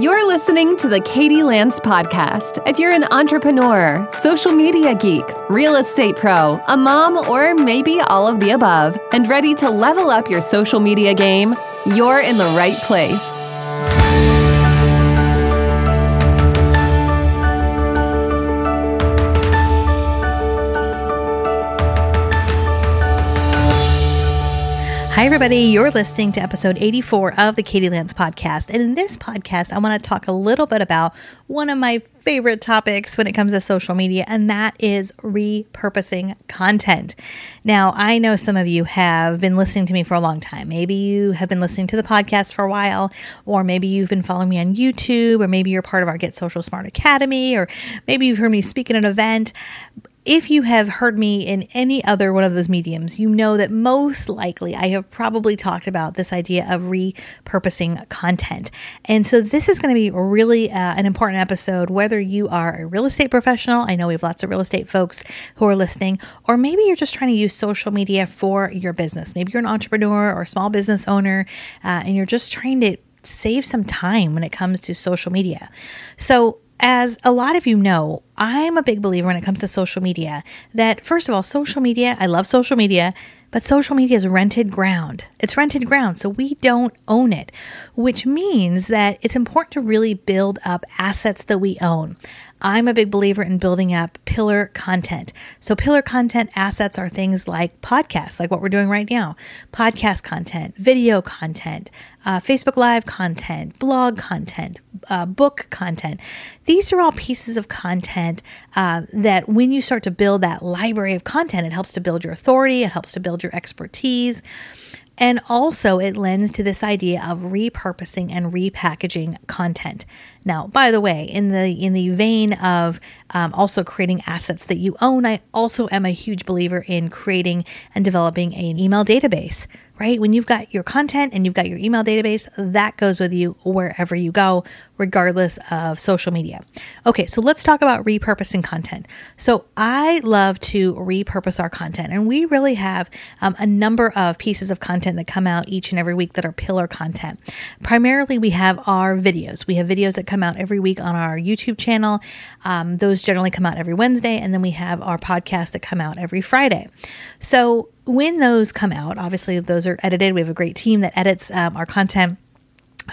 You're listening to the Katie Lance Podcast. If you're an entrepreneur, social media geek, real estate pro, a mom, or maybe all of the above, and ready to level up your social media game, you're in the right place. Hi, everybody. You're listening to episode 84 of the Katie Lance Podcast. And in this podcast, I want to talk a little bit about one of my favorite topics when it comes to social media, and that is repurposing content. Now, I know some of you have been listening to me for a long time. Maybe you have been listening to the podcast for a while, or maybe you've been following me on YouTube, or maybe you're part of our Get Social Smart Academy, or maybe you've heard me speak at an event. If you have heard me in any other one of those mediums, you know that most likely I have probably talked about this idea of repurposing content. And so this is going to be really an important episode, whether you are a real estate professional. I know we have lots of real estate folks who are listening, or maybe you're just trying to use social media for your business. Maybe you're an entrepreneur or a small business owner, and you're just trying to save some time when it comes to social media. So as a lot of you know, I'm a big believer when it comes to social media that, first of all, social media, I love social media, but social media is rented ground. It's rented ground, so we don't own it, which means that it's important to really build up assets that we own. I'm a big believer in building up pillar content. So pillar content assets are things like podcasts, like what we're doing right now, podcast content, video content, Facebook Live content, blog content, book content. These are all pieces of content that when you start to build that library of content, it helps to build your authority, it helps to build your expertise. And also it lends to this idea of repurposing and repackaging content. Now, by the way, in the vein of also creating assets that you own, I also am a huge believer in creating and developing an email database, right? When you've got your content and you've got your email database, that goes with you wherever you go, regardless of social media. Okay, so let's talk about repurposing content. So I love to repurpose our content, and we really have a number of pieces of content that come out each and every week that are pillar content. Primarily, we have our videos. We have videos that come out every week on our YouTube channel. Those generally come out every Wednesday, and then we have our podcasts that come out every Friday. So when those come out, obviously those are edited. We have a great team that edits our content.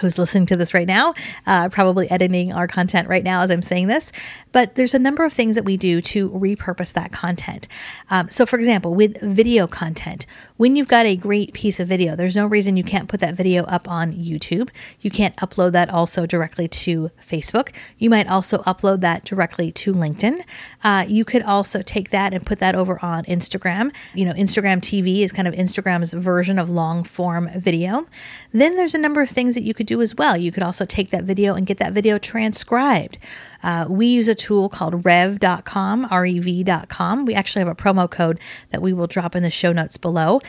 Who's listening to this right now, probably editing our content right now as I'm saying this, but there's a number of things that we do to repurpose that content. So for example, with video content, when you've got a great piece of video, there's no reason you can't put that video up on YouTube. You can't upload that also directly to Facebook. You might also upload that directly to LinkedIn. You could also take that and put that over on Instagram. You know, Instagram TV is kind of Instagram's version of long form video. Then there's a number of things that you could do as well. You could also take that video and get that video transcribed. We use a tool called Rev.com, Rev.com. We actually have a promo code that we will drop in the show notes below,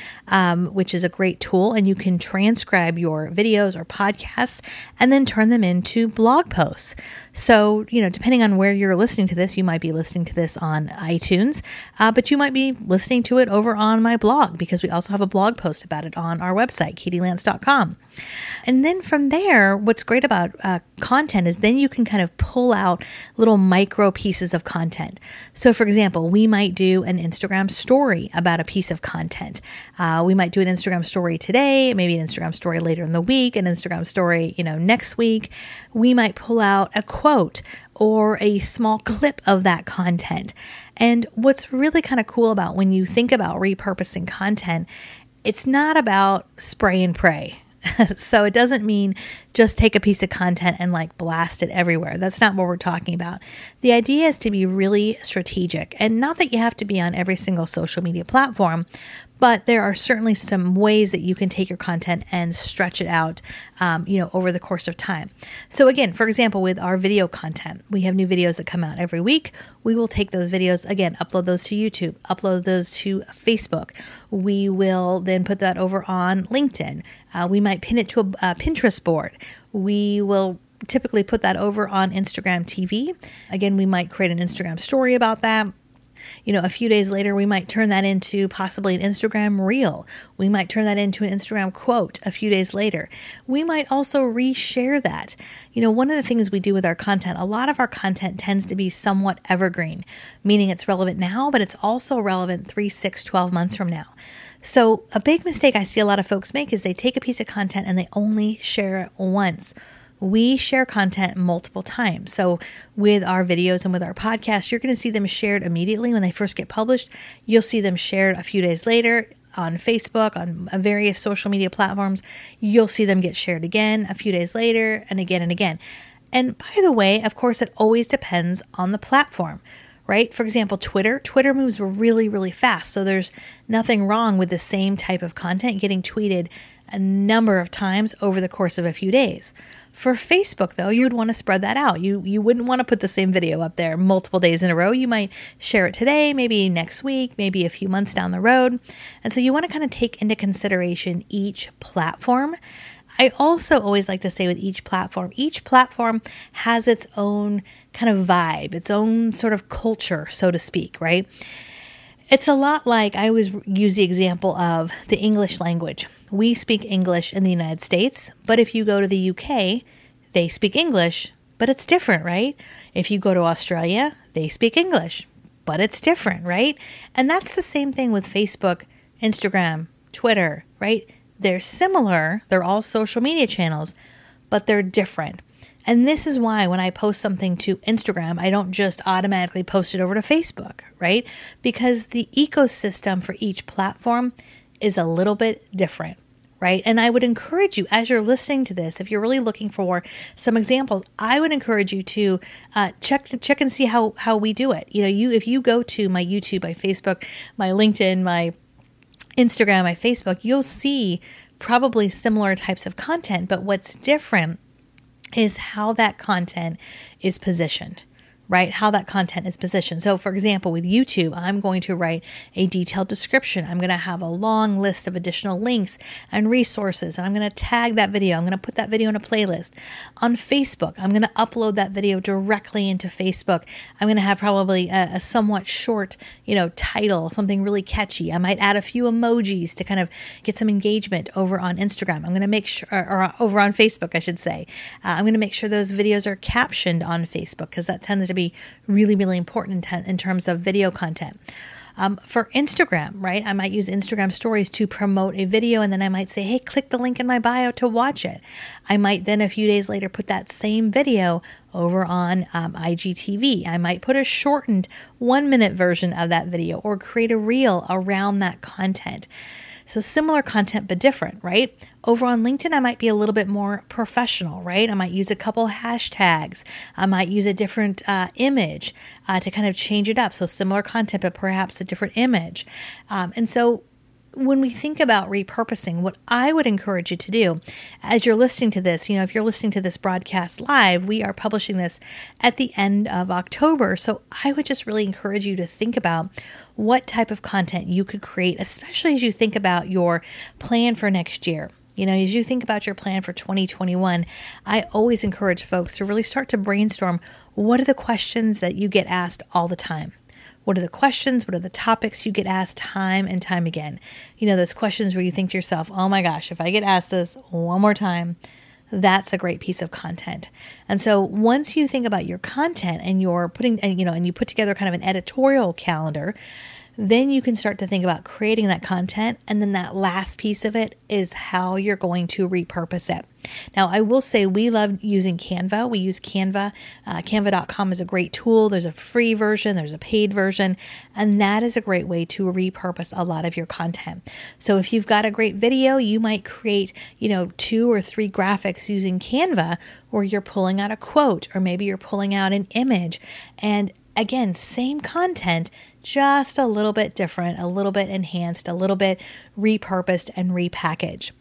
which is a great tool. And you can transcribe your videos or podcasts and then turn them into blog posts. So, you know, depending on where you're listening to this, you might be listening to this on iTunes, but you might be listening to it over on my blog because we also have a blog post about it on our website, katielance.com. And then from there, what's great about content is then you can kind of pull out little micro pieces of content. So for example, we might do an Instagram story about a piece of content. We might do an Instagram story today, maybe an Instagram story later in the week, an Instagram story, you know, next week. We might pull out a quote or a small clip of that content. And what's really kind of cool about when you think about repurposing content, it's not about spray and pray. So it doesn't mean just take a piece of content and like blast it everywhere. That's not what we're talking about. The idea is to be really strategic, and not that you have to be on every single social media platform, but there are certainly some ways that you can take your content and stretch it out, you know, over the course of time. So again, for example, with our video content, we have new videos that come out every week. We will take those videos, again, upload those to YouTube, upload those to Facebook. We will then put that over on LinkedIn. We might pin it to a Pinterest board. We will typically put that over on Instagram TV. Again, we might create an Instagram story about that. You know, a few days later, we might turn that into possibly an Instagram reel. We might turn that into an Instagram quote a few days later. We might also reshare that. You know, one of the things we do with our content, a lot of our content tends to be somewhat evergreen, meaning it's relevant now, but it's also relevant 3, 6, 12 months from now. So a big mistake I see a lot of folks make is they take a piece of content and they only share it once. We share content multiple times. So with our videos and with our podcast, you're going to see them shared immediately when they first get published. You'll see them shared a few days later on Facebook, on various social media platforms. You'll see them get shared again a few days later and again and again. And by the way, of course, it always depends on the platform, right? For example, Twitter moves really, really fast. So there's nothing wrong with the same type of content getting tweeted a number of times over the course of a few days. For Facebook, though, you would want to spread that out. You wouldn't want to put the same video up there multiple days in a row. You might share it today, maybe next week, maybe a few months down the road. And so you want to kind of take into consideration each platform. I also always like to say with each platform has its own kind of vibe, its own sort of culture, so to speak, right? It's a lot like, I always use the example of the English language. We speak English in the United States, but if you go to the UK, they speak English, but it's different, right? If you go to Australia, they speak English, but it's different, right? And that's the same thing with Facebook, Instagram, Twitter, right? They're similar, they're all social media channels, but they're different. And this is why when I post something to Instagram, I don't just automatically post it over to Facebook, right? Because the ecosystem for each platform is a little bit different, right? And I would encourage you, as you're listening to this, if you're really looking for some examples, I would encourage you to check and see how we do it. You know, if you go to my YouTube, my Facebook, my LinkedIn, my Instagram, my Facebook, you'll see probably similar types of content, but what's different is how that content is positioned, right? How that content is positioned. So for example, with YouTube, I'm going to write a detailed description. I'm going to have a long list of additional links and resources, and I'm going to tag that video. I'm going to put that video in a playlist. On Facebook, I'm going to upload that video directly into Facebook. I'm going to have probably a somewhat short, title, something really catchy. I might add a few emojis to kind of get some engagement over on Instagram. I'm going to make sure, or over on Facebook, I should say. I'm going to make sure those videos are captioned on Facebook, because that tends to be really, really important in terms of video content. For Instagram, right? I might use Instagram stories to promote a video, and then I might say, hey, click the link in my bio to watch it. I might then a few days later put that same video over on IGTV. I might put a shortened 1-minute version of that video or create a reel around that content. So similar content, but different, right? Over on LinkedIn, I might be a little bit more professional, right? I might use a couple hashtags. I might use a different image to kind of change it up. So similar content, but perhaps a different image. And so when we think about repurposing, what I would encourage you to do as you're listening to this, if you're listening to this broadcast live, we are publishing this at the end of October. So I would just really encourage you to think about what type of content you could create, especially as you think about your plan for next year. As you think about your plan for 2021, I always encourage folks to really start to brainstorm, what are the questions that you get asked all the time? What are the questions? What are the topics you get asked time and time again? Those questions where you think to yourself, oh my gosh, if I get asked this one more time, that's a great piece of content. And so once you think about your content and you put together kind of an editorial calendar, then you can start to think about creating that content. And then that last piece of it is how you're going to repurpose it. Now, I will say we love using Canva. We use Canva. Canva.com is a great tool. There's a free version. There's a paid version. And that is a great way to repurpose a lot of your content. So if you've got a great video, you might create, 2 or 3 graphics using Canva, where you're pulling out a quote, or maybe you're pulling out an image. And again, same content, just a little bit different, a little bit enhanced, a little bit repurposed and repackaged.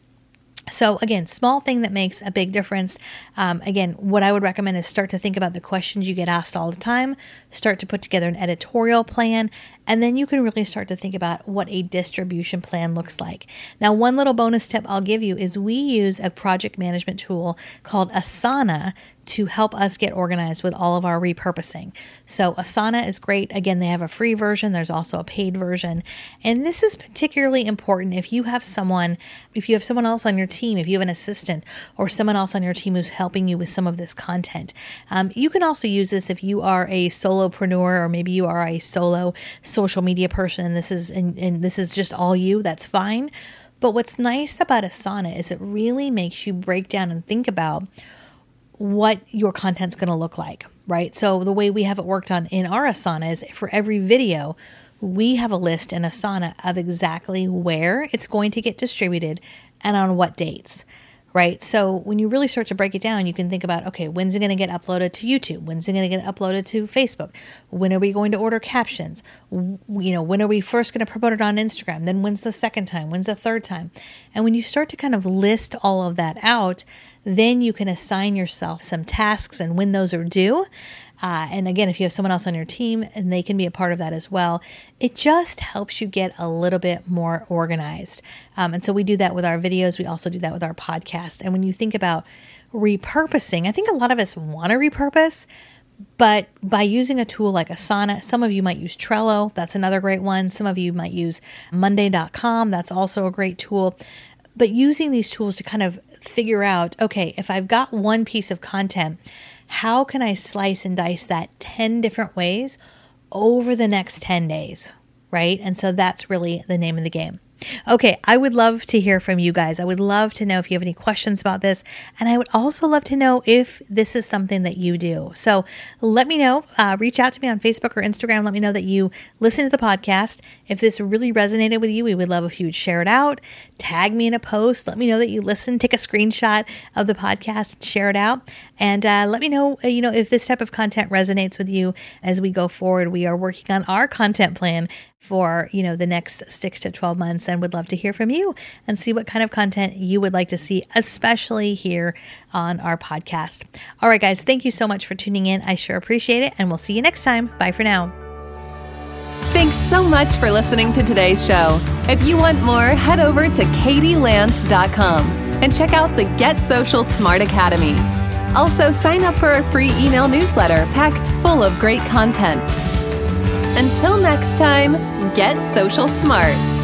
So again, small thing that makes a big difference. Again, what I would recommend is start to think about the questions you get asked all the time, start to put together an editorial plan, And then you can really start to think about what a distribution plan looks like. Now, one little bonus tip I'll give you is we use a project management tool called Asana to help us get organized with all of our repurposing. So Asana is great. Again, they have a free version. There's also a paid version. And this is particularly important if you have someone else on your team, if you have an assistant or someone else on your team who's helping you with some of this content. You can also use this if you are a solopreneur, or maybe you are a solo social media person and this is just all you, that's fine. But what's nice about Asana is it really makes you break down and think about what your content's going to look like, right? So the way we have it worked on in our Asana is for every video, we have a list in Asana of exactly where it's going to get distributed and on what dates, right? So when you really start to break it down, you can think about, okay, when's it going to get uploaded to YouTube? When's it going to get uploaded to Facebook? When are we going to order captions? When are we first going to promote it on Instagram? Then when's the second time? When's the third time? And when you start to kind of list all of that out, then you can assign yourself some tasks and when those are due. And again, if you have someone else on your team and they can be a part of that as well, it just helps you get a little bit more organized. And so we do that with our videos. We also do that with our podcast. And when you think about repurposing, I think a lot of us want to repurpose, but by using a tool like Asana, some of you might use Trello. That's another great one. Some of you might use Monday.com. That's also a great tool. But using these tools to kind of figure out, okay, if I've got one piece of content, how can I slice and dice that 10 different ways over the next 10 days, right? And so that's really the name of the game. Okay, I would love to hear from you guys. I would love to know if you have any questions about this. And I would also love to know if this is something that you do. So let me know. Reach out to me on Facebook or Instagram. Let me know that you listen to the podcast. If this really resonated with you, we would love if you would share it out. Tag me in a post. Let me know that you listen. Take a screenshot of the podcast and share it out. And let me know, if this type of content resonates with you as we go forward. We are working on our content plan for, the next 6 to 12 months, and would love to hear from you and see what kind of content you would like to see, especially here on our podcast. All right, guys, thank you so much for tuning in. I sure appreciate it, and we'll see you next time. Bye for now. Thanks so much for listening to today's show. If you want more, head over to katielance.com and check out the Get Social Smart Academy. Also, sign up for a free email newsletter packed full of great content. Until next time, get social smart.